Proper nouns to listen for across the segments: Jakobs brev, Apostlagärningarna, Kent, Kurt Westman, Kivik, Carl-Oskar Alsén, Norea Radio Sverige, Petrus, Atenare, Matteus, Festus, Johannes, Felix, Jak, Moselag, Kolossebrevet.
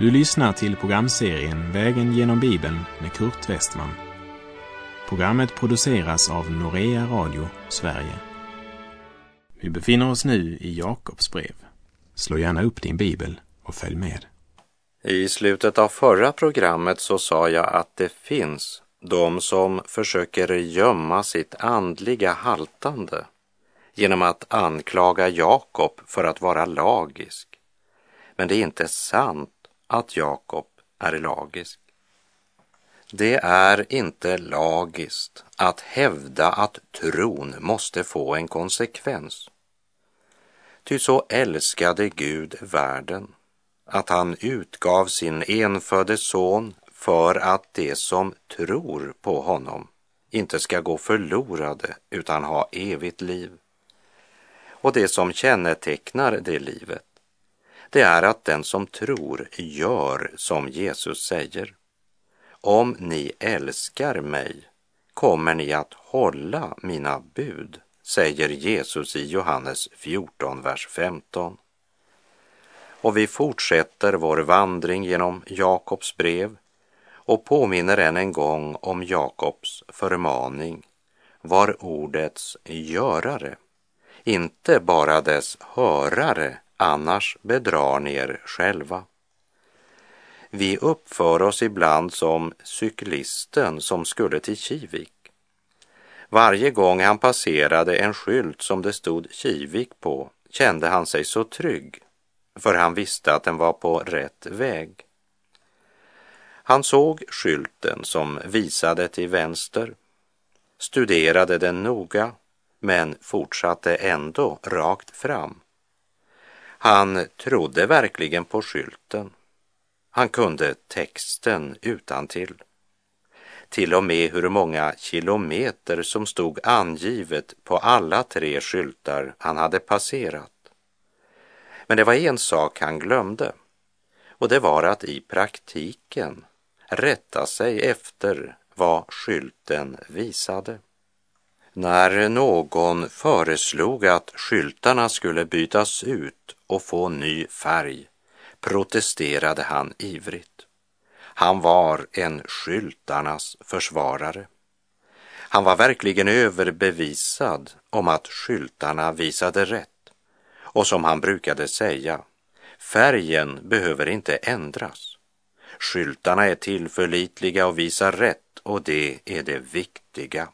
Du lyssnar till programserien Vägen genom Bibeln med Kurt Westman. Programmet produceras av Norea Radio Sverige. Vi befinner oss nu i Jakobs brev. Slå gärna upp din bibel och följ med. I slutet av förra programmet så sa jag att det finns de som försöker gömma sitt andliga haltande genom att anklaga Jakob för att vara lagisk. Men det är inte sant att Jakob är lagisk. Det är inte lagiskt att hävda att tron måste få en konsekvens. Ty så älskade Gud världen, att han utgav sin enfödde son för att de som tror på honom inte ska gå förlorade utan ha evigt liv. Och det som kännetecknar det livet, det är att den som tror gör som Jesus säger. Om ni älskar mig kommer ni att hålla mina bud, säger Jesus i Johannes 14, vers 15. Och vi fortsätter vår vandring genom Jakobs brev och påminner än en gång om Jakobs förmaning. Var ordets görare, inte bara dess hörare, annars bedrar ni er själva. Vi uppför oss ibland som cyklisten som skulle till Kivik. Varje gång han passerade en skylt som det stod Kivik på kände han sig så trygg, för han visste att den var på rätt väg. Han såg skylten som visade till vänster, studerade den noga men fortsatte ändå rakt fram. Han trodde verkligen på skylten. Han kunde texten utantill. Till och med hur många kilometer som stod angivet på alla tre skyltar han hade passerat. Men det var en sak han glömde, och det var att i praktiken rätta sig efter vad skylten visade. När någon föreslog att skyltarna skulle bytas ut och få ny färg, protesterade han ivrigt. Han var en skyltarnas försvarare. Han var verkligen överbevisad om att skyltarna visade rätt. Och som han brukade säga, färgen behöver inte ändras. Skyltarna är tillförlitliga och visar rätt, och det är det viktiga.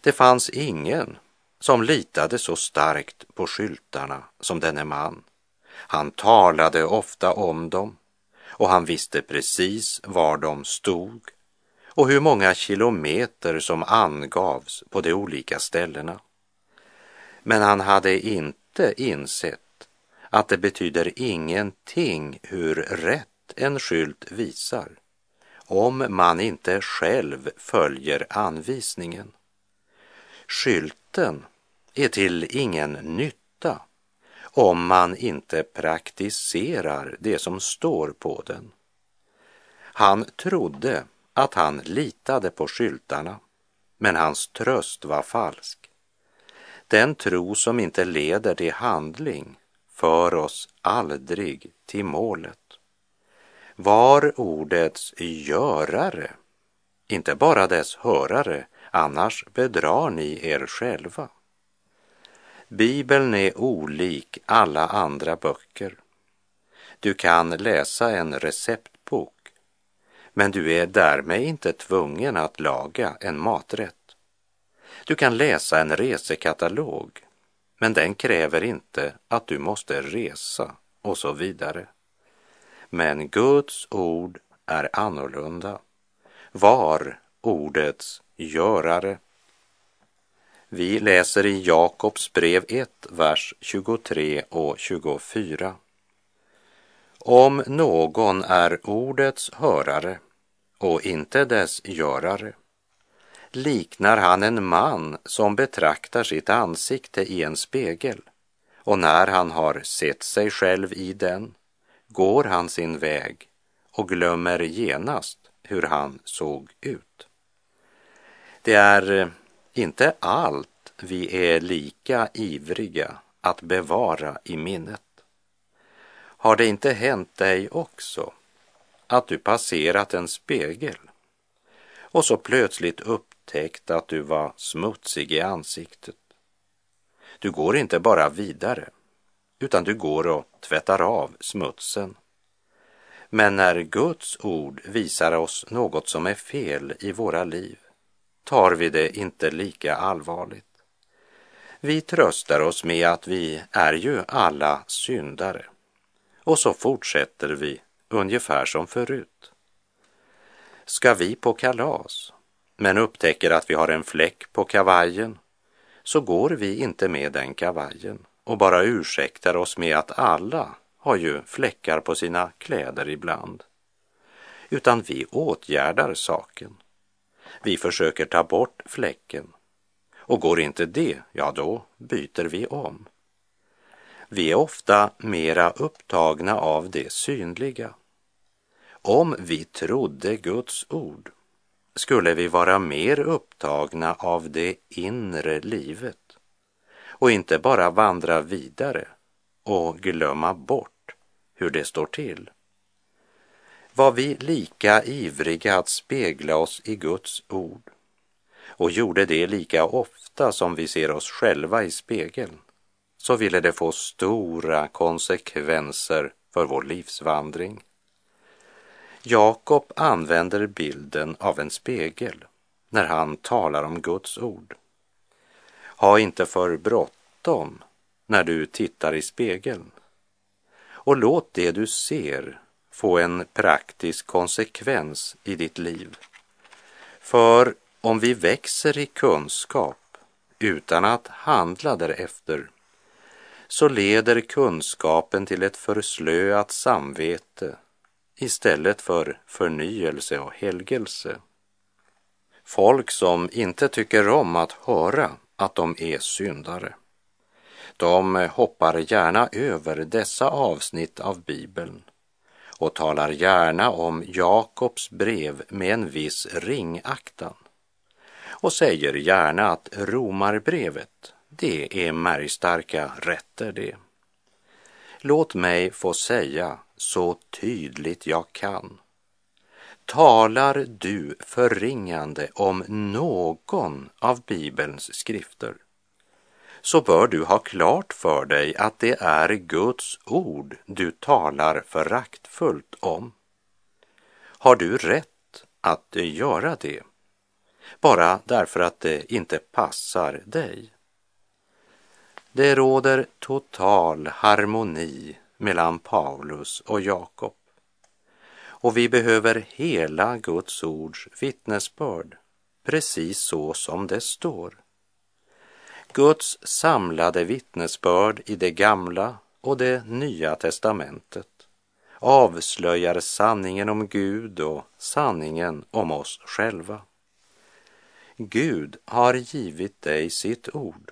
Det fanns ingen som litade så starkt på skyltarna som denne man. Han talade ofta om dem, och han visste precis var de stod och hur många kilometer som angavs på de olika ställena. Men han hade inte insett att det betyder ingenting hur rätt en skylt visar, om man inte själv följer anvisningen. Skylten är till ingen nytta om man inte praktiserar det som står på den. Han trodde att han litade på skyltarna, men hans tröst var falsk. Den tro som inte leder till handling för oss aldrig till målet. Var ordets görare, inte bara dess hörare, annars bedrar ni er själva. Bibeln är olik alla andra böcker. Du kan läsa en receptbok, men du är därmed inte tvungen att laga en maträtt. Du kan läsa en resekatalog, men den kräver inte att du måste resa och så vidare. Men Guds ord är annorlunda. Var ordets görare. Vi läser i Jakobs brev 1, vers 23 och 24. Om någon är ordets hörare och inte dess görare, liknar han en man som betraktar sitt ansikte i en spegel, och när han har sett sig själv i den, går han sin väg och glömmer genast hur han såg ut. Det är inte allt vi är lika ivriga att bevara i minnet. Har det inte hänt dig också att du passerat en spegel och så plötsligt upptäckt att du var smutsig i ansiktet? Du går inte bara vidare, utan du går och tvättar av smutsen. Men när Guds ord visar oss något som är fel i våra liv, tar vi det inte lika allvarligt. Vi tröstar oss med att vi är ju alla syndare, och så fortsätter vi ungefär som förut. Ska vi på kalas, men upptäcker att vi har en fläck på kavajen, så går vi inte med den kavajen och bara ursäktar oss med att alla har ju fläckar på sina kläder ibland. Utan vi åtgärdar saken. Vi försöker ta bort fläcken. Och går inte det, ja då byter vi om. Vi är ofta mera upptagna av det synliga. Om vi trodde Guds ord skulle vi vara mer upptagna av det inre livet och inte bara vandra vidare och glömma bort hur det står till. Var vi lika ivriga att spegla oss i Guds ord och gjorde det lika ofta som vi ser oss själva i spegeln, så ville det få stora konsekvenser för vår livsvandring. Jakob använder bilden av en spegel när han talar om Guds ord. Ha inte för bråttom när du tittar i spegeln, och låt det du ser få en praktisk konsekvens i ditt liv. För om vi växer i kunskap utan att handla därefter, så leder kunskapen till ett förslöat samvete istället för förnyelse och helgelse. Folk som inte tycker om att höra att de är syndare, de hoppar gärna över dessa avsnitt av Bibeln och talar gärna om Jakobs brev med en viss ringaktan och säger gärna att Romarbrevet, det är märgstarka rätter det. Låt mig få säga så tydligt jag kan. Talar du förringande om någon av Bibelns skrifter, så bör du ha klart för dig att det är Guds ord du talar föraktfullt om. Har du rätt att göra det, bara därför att det inte passar dig? Det råder total harmoni mellan Paulus och Jakob, och vi behöver hela Guds ords vittnesbörd, precis så som det står. Guds samlade vittnesbörd i det gamla och det nya testamentet avslöjar sanningen om Gud och sanningen om oss själva. Gud har givit dig sitt ord,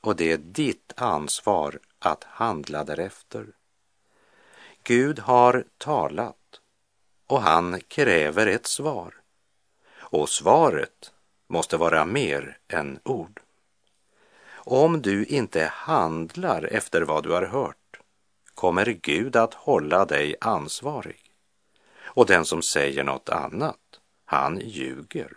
och det är ditt ansvar att handla därefter. Gud har talat, och han kräver ett svar. Och svaret måste vara mer än ord. Om du inte handlar efter vad du har hört, kommer Gud att hålla dig ansvarig. Och den som säger något annat, han ljuger.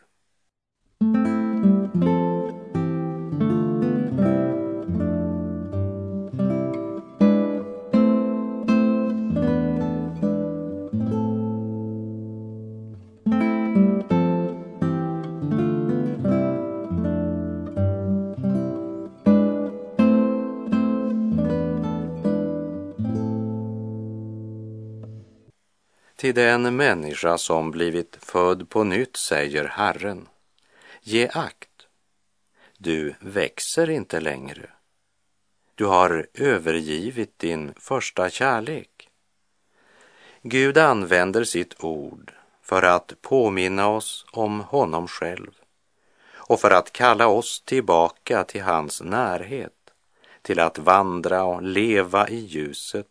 Till den människa som blivit född på nytt säger Herren: ge akt, du växer inte längre. Du har övergivit din första kärlek. Gud använder sitt ord för att påminna oss om honom själv och för att kalla oss tillbaka till hans närhet, till att vandra och leva i ljuset,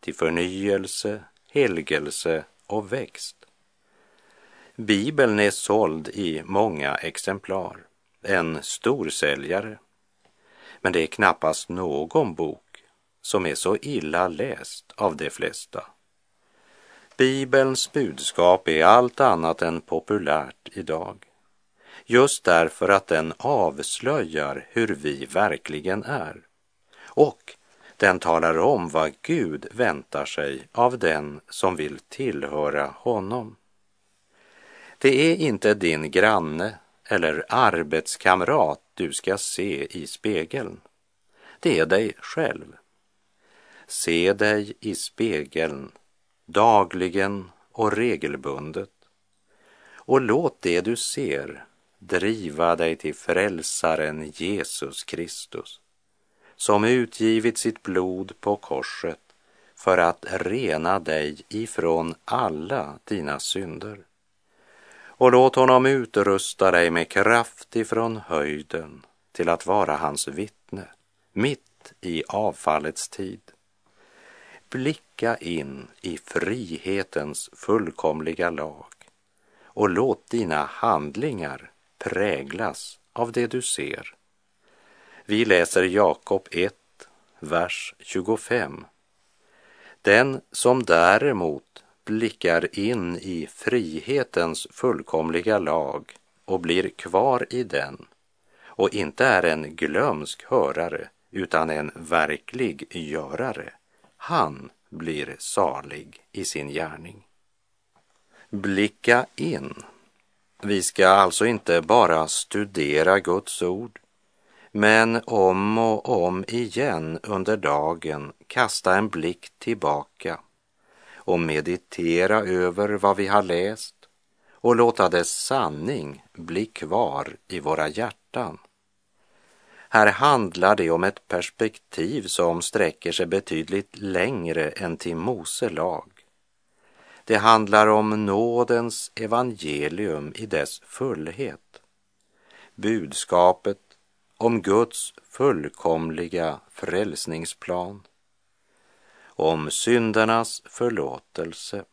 till förnyelse, helgelse och växt. Bibeln är såld i många exemplar, en storsäljare. Men det är knappast någon bok som är så illa läst av de flesta. Bibelns budskap är allt annat än populärt idag, just därför att den avslöjar hur vi verkligen är, och den talar om vad Gud väntar sig av den som vill tillhöra honom. Det är inte din granne eller arbetskamrat du ska se i spegeln. Det är dig själv. Se dig i spegeln dagligen och regelbundet, och låt det du ser driva dig till frälsaren Jesus Kristus, som utgivit sitt blod på korset för att rena dig ifrån alla dina synder. Och låt honom utrusta dig med kraft ifrån höjden till att vara hans vittne, mitt i avfallets tid. Blicka in i frihetens fullkomliga lag och låt dina handlingar präglas av det du ser. Vi läser Jakob 1, vers 25. Den som däremot blickar in i frihetens fullkomliga lag och blir kvar i den och inte är en glömsk hörare utan en verklig görare, han blir salig i sin gärning. Blicka in. Vi ska alltså inte bara studera Guds ord, men om och om igen under dagen kasta en blick tillbaka och meditera över vad vi har läst och låta dess sanning bli kvar i våra hjärtan. Här handlar det om ett perspektiv som sträcker sig betydligt längre än till Moselag. Det handlar om nådens evangelium i dess fullhet. Budskapet om Guds fullkomliga frälsningsplan, om syndernas förlåtelse,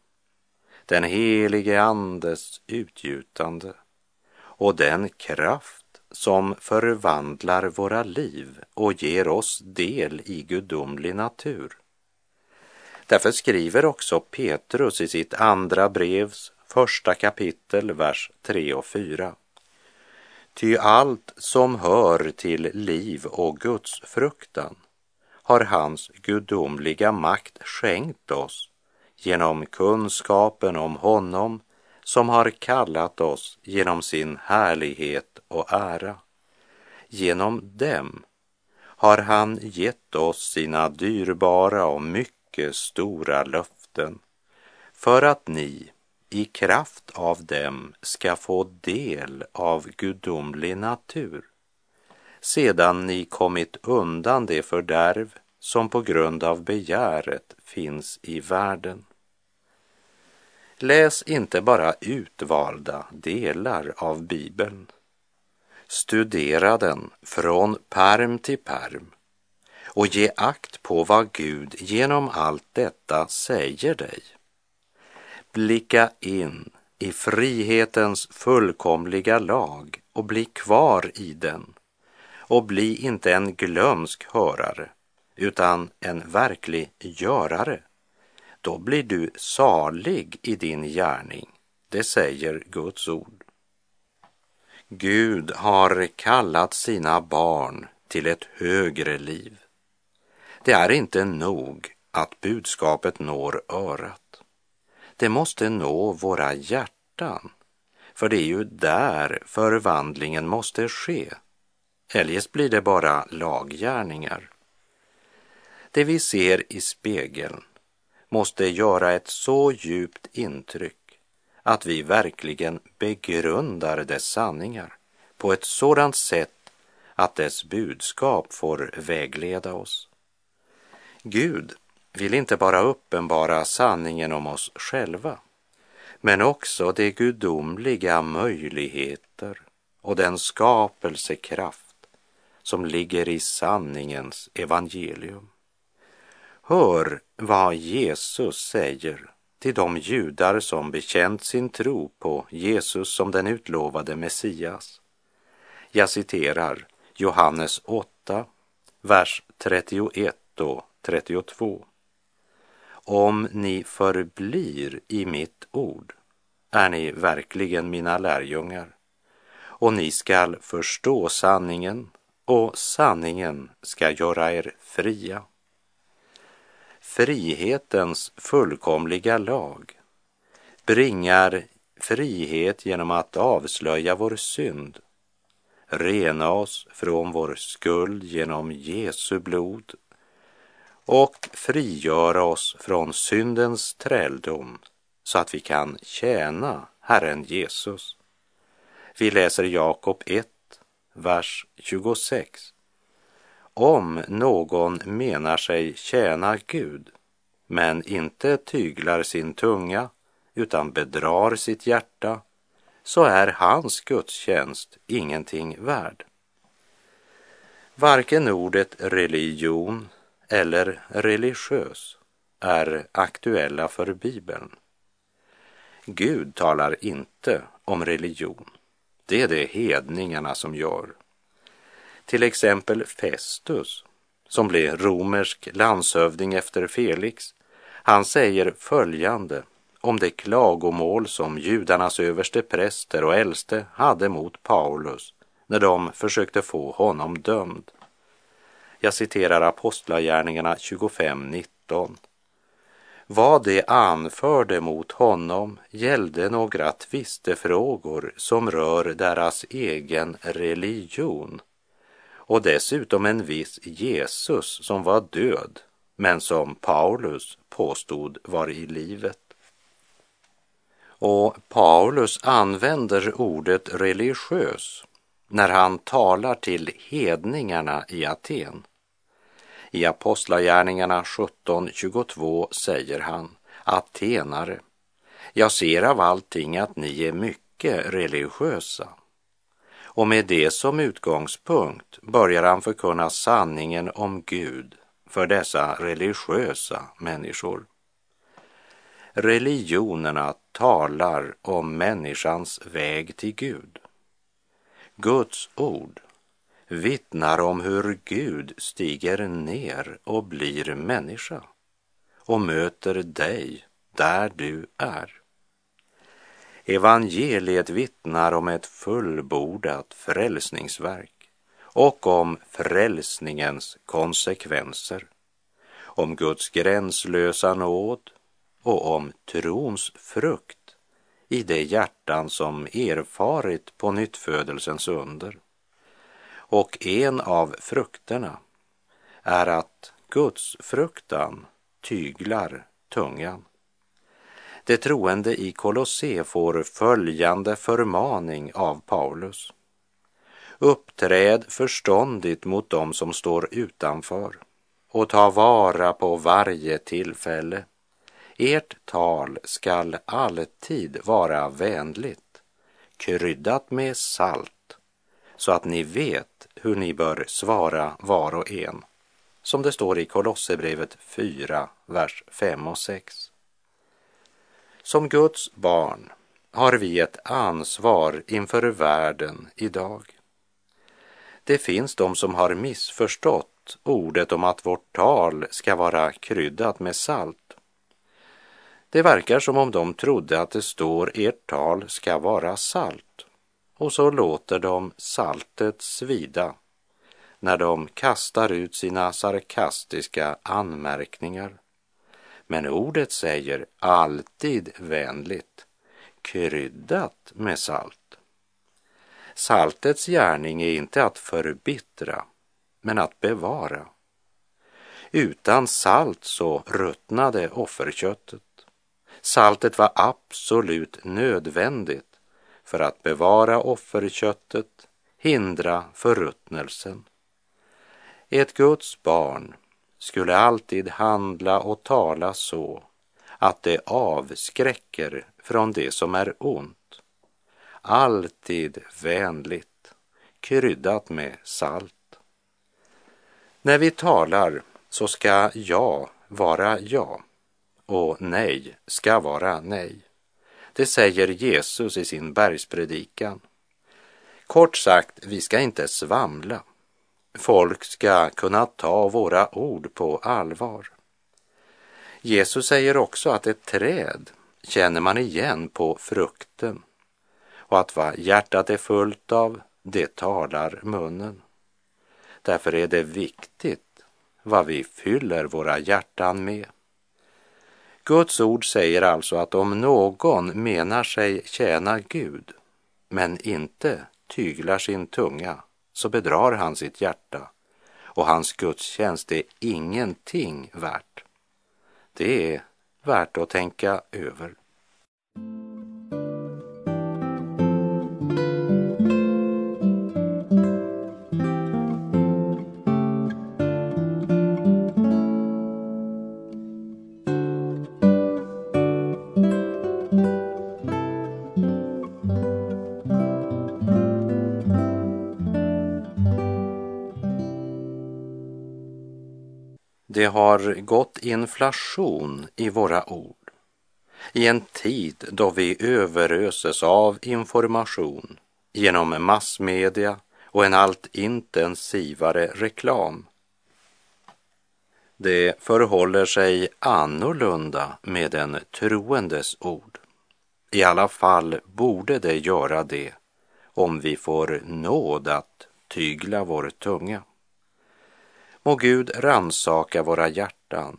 den helige andes utgjutande och den kraft som förvandlar våra liv och ger oss del i gudomlig natur. Därför skriver också Petrus i sitt andra brevs första kapitel, vers 3 och 4. Ty allt som hör till liv och Guds fruktan har hans gudomliga makt skänkt oss genom kunskapen om honom som har kallat oss genom sin härlighet och ära. Genom dem har han gett oss sina dyrbara och mycket stora löften, för att ni i kraft av dem ska få del av gudomlig natur, sedan ni kommit undan det fördärv som på grund av begäret finns i världen. Läs inte bara utvalda delar av Bibeln. Studera den från pärm till pärm och ge akt på vad Gud genom allt detta säger dig. Blicka in i frihetens fullkomliga lag och bli kvar i den, och bli inte en glömsk hörare utan en verklig görare. Då blir du salig i din gärning, det säger Guds ord. Gud har kallat sina barn till ett högre liv. Det är inte nog att budskapet når örat. Det måste nå våra hjärtan, för det är ju där förvandlingen måste ske. Eljest blir det bara laggärningar. Det vi ser i spegeln måste göra ett så djupt intryck att vi verkligen begrundar dess sanningar på ett sådant sätt att dess budskap får vägleda oss. Gud vill inte bara uppenbara sanningen om oss själva, men också de gudomliga möjligheter och den skapelsekraft som ligger i sanningens evangelium. Hör vad Jesus säger till de judar som bekänt sin tro på Jesus som den utlovade Messias. Jag citerar Johannes 8, vers 31 och 32. Om ni förblir i mitt ord är ni verkligen mina lärjungar, och ni skall förstå sanningen, och sanningen ska göra er fria. Frihetens fullkomliga lag bringar frihet genom att avslöja vår synd, rena oss från vår skuld genom Jesu blod och frigöra oss från syndens träldom så att vi kan tjäna Herren Jesus. Vi läser Jakob 1, vers 26. Om någon menar sig tjäna Gud, men inte tyglar sin tunga utan bedrar sitt hjärta, så är hans gudstjänst ingenting värd. Varken ordet religion eller religiös är aktuella för Bibeln. Gud talar inte om religion. Det är det hedningarna som gör. Till exempel Festus, som blev romersk landshövding efter Felix, han säger följande om det klagomål som judarnas överste präster och äldste hade mot Paulus när de försökte få honom dömd. Jag citerar Apostlagärningarna 25:19. Vad de anförde mot honom gällde några tvistefrågor som rör deras egen religion, och dessutom en viss Jesus som var död, men som Paulus påstod var i livet. Och Paulus använder ordet religiös när han talar till hedningarna i Aten. I Apostlagärningarna 17:22 säger han: Atenare, jag ser av allting att ni är mycket religiösa. Och med det som utgångspunkt börjar han förkunna sanningen om Gud för dessa religiösa människor. Religionerna talar om människans väg till Gud. Guds ord vittnar om hur Gud stiger ner och blir människa och möter dig där du är. Evangeliet vittnar om ett fullbordat frälsningsverk och om frälsningens konsekvenser, om Guds gränslösa nåd och om trons frukt i det hjärtan som erfarit på nyttfödelsens under. Och en av frukterna är att Guds fruktan tyglar tungan. Det troende i Kolosse får följande förmaning av Paulus: uppträd förståndigt mot dem som står utanför och ta vara på varje tillfälle. Ert tal skall alltid vara vänligt, kryddat med salt, så att ni vet hur ni bör svara var och en, som det står i Kolossebrevet 4, vers 5 och 6. Som Guds barn har vi ett ansvar inför världen idag. Det finns de som har missförstått ordet om att vårt tal ska vara kryddat med salt. Det verkar som om de trodde att det står ert tal ska vara salt, och så låter de saltet svida när de kastar ut sina sarkastiska anmärkningar. Men ordet säger alltid vänligt, kryddat med salt. Saltets gärning är inte att förbittra, men att bevara. Utan salt så ruttnade offerköttet. Saltet var absolut nödvändigt för att bevara offerköttet, hindra förruttnelsen. Ett Guds barn skulle alltid handla och tala så att det avskräcker från det som är ont. Alltid vänligt, kryddat med salt. När vi talar så ska ja vara ja, och nej ska vara nej. Det säger Jesus i sin bergspredikan. Kort sagt, vi ska inte svamla, Folk ska kunna ta våra ord på allvar. Jesus säger också att ett träd känner man igen på frukten, och att vad hjärtat är fullt av, det talar munnen. Därför är det viktigt vad vi fyller våra hjärtan med. Guds ord säger alltså att om någon menar sig tjäna Gud, men inte tyglar sin tunga, så bedrar han sitt hjärta, och hans gudstjänst är ingenting värt. Det är värt att tänka över. Det har gått inflation i våra ord, i en tid då vi överöses av information genom massmedia och en allt intensivare reklam. Det förhåller sig annorlunda med den troendes ord. I alla fall borde det göra det, om vi får nåd att tygla vår tunga. Må Gud ransaka våra hjärtan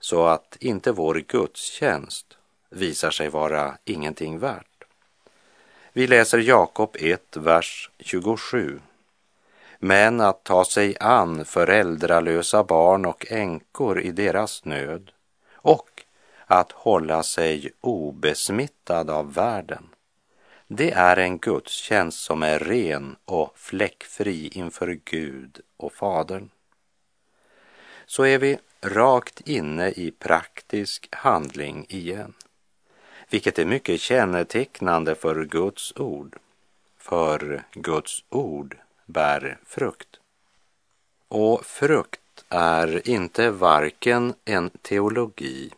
så att inte vår gudstjänst visar sig vara ingenting värt. Vi läser Jakob 1, vers 27. Men att ta sig an föräldralösa barn och änkor i deras nöd, och att hålla sig obesmittad av världen, det är en gudstjänst som är ren och fläckfri inför Gud och Fadern. Så är vi rakt inne i praktisk handling igen, vilket är mycket kännetecknande för Guds ord, för Guds ord bär frukt. Och frukt är inte varken en teologi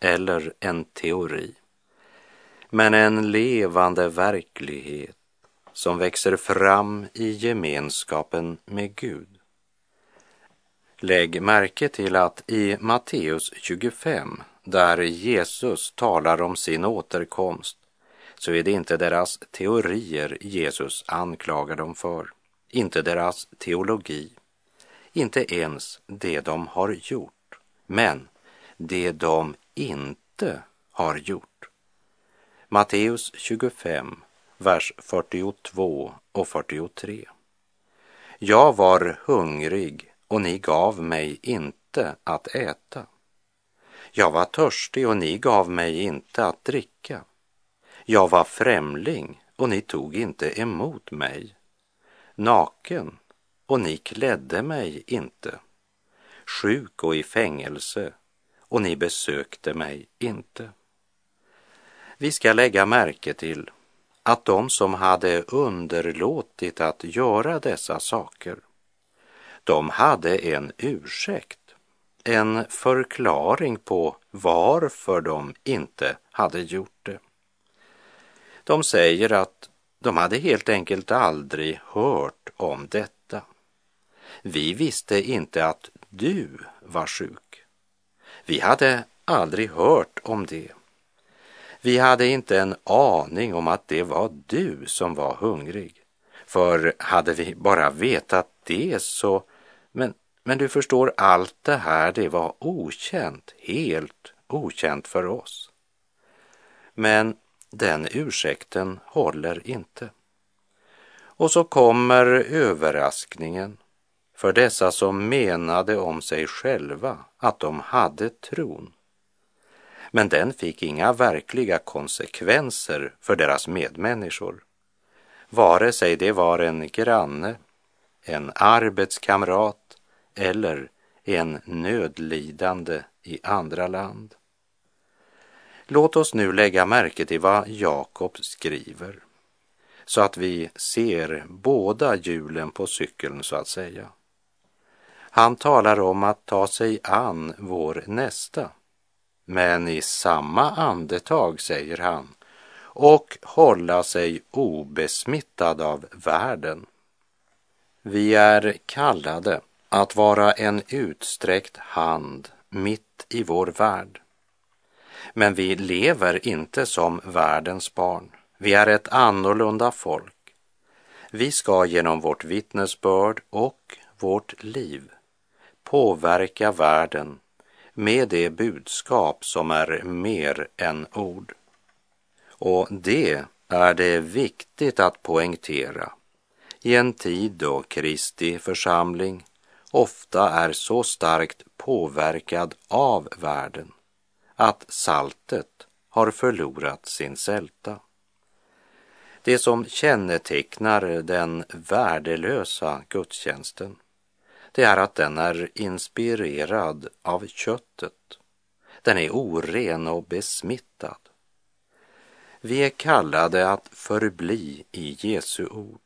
eller en teori, men en levande verklighet som växer fram i gemenskapen med Gud. Lägg märke till att i Matteus 25, där Jesus talar om sin återkomst, så är det inte deras teorier Jesus anklagar dem för, inte deras teologi, inte ens det de har gjort, men det de inte har gjort. Matteus 25, vers 42 och 43. Jag var hungrig, och ni gav mig inte att äta. Jag var törstig, och ni gav mig inte att dricka. Jag var främling, och ni tog inte emot mig. Naken, och ni klädde mig inte. Sjuk och i fängelse, och ni besökte mig inte. Vi ska lägga märke till att de som hade underlåtit att göra dessa saker, de hade en ursäkt, en förklaring på varför de inte hade gjort det. De säger att de hade helt enkelt aldrig hört om detta. Vi visste inte att du var sjuk. Vi hade aldrig hört om det. Vi hade inte en aning om att det var du som var hungrig. För hade vi bara vetat det så... Men du förstår, allt det här, det var okänt, helt okänt för oss. Men den ursäkten håller inte. Och så kommer överraskningen för dessa som menade om sig själva att de hade tron. Men den fick inga verkliga konsekvenser för deras medmänniskor, vare sig det var en granne, en arbetskamrat eller en nödlidande i andra land. Låt oss nu lägga märke till vad Jakob skriver, så att vi ser båda hjulen på cykeln, så att säga. Han talar om att ta sig an vår nästa, men i samma andetag säger han, och hålla sig obesmittad av världen. Vi är kallade att vara en utsträckt hand mitt i vår värld. Men vi lever inte som världens barn. Vi är ett annorlunda folk. Vi ska genom vårt vittnesbörd och vårt liv påverka världen med det budskap som är mer än ord. Och det är det viktigt att poängtera i en tid då Kristi församling ofta är så starkt påverkad av världen att saltet har förlorat sin sälta. Det som kännetecknar den värdelösa gudstjänsten, det är att den är inspirerad av köttet. Den är oren och besmittad. Vi är kallade att förbli i Jesu ord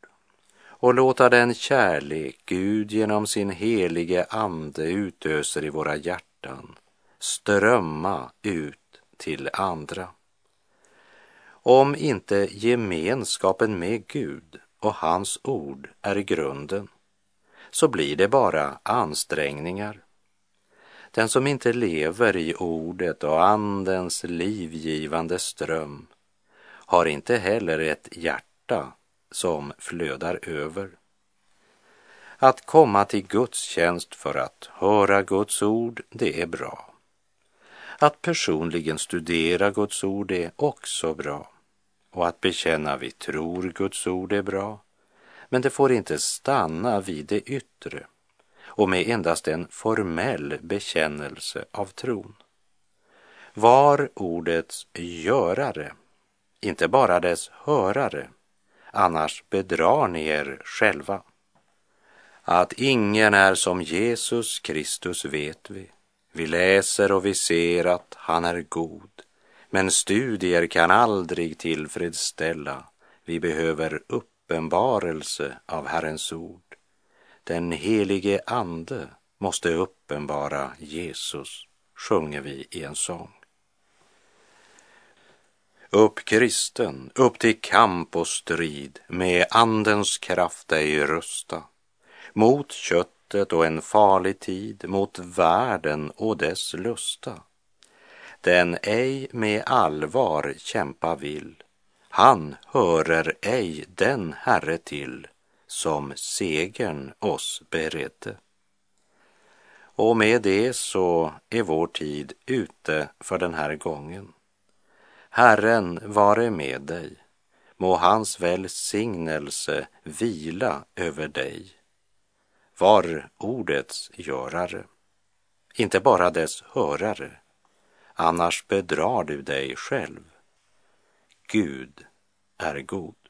och låta den kärlek Gud genom sin helige ande utöser i våra hjärtan strömma ut till andra. Om inte gemenskapen med Gud och hans ord är grunden, så blir det bara ansträngningar. Den som inte lever i ordet och andens livgivande ström har inte heller ett hjärta som flödar över. Att komma till Guds tjänst för att höra Guds ord, det är bra. Att personligen studera Guds ord är också bra. Och att bekänna vi tror Guds ord är bra. Men det får inte stanna vid det yttre och med endast en formell bekännelse av tron. Var ordets görare, inte bara dess hörare, annars bedrar ni er själva. Att ingen är som Jesus Kristus vet vi. Vi läser och vi ser att han är god, men studier kan aldrig tillfredsställa. Vi behöver uppenbarelse av Herrens ord. Den helige ande måste uppenbara Jesus, sjunger vi i en sång. Upp kristen, upp till kamp och strid, med andens kraft ej rusta, mot köttet och en farlig tid, mot världen och dess lusta. Den ej med allvar kämpa vill, han hörer ej den Herre till, som segern oss beredde. Och med det så är vår tid ute för den här gången. Herren vare med dig, må hans välsignelse vila över dig. Var ordets görare, inte bara dess hörare, annars bedrar du dig själv. Gud är god.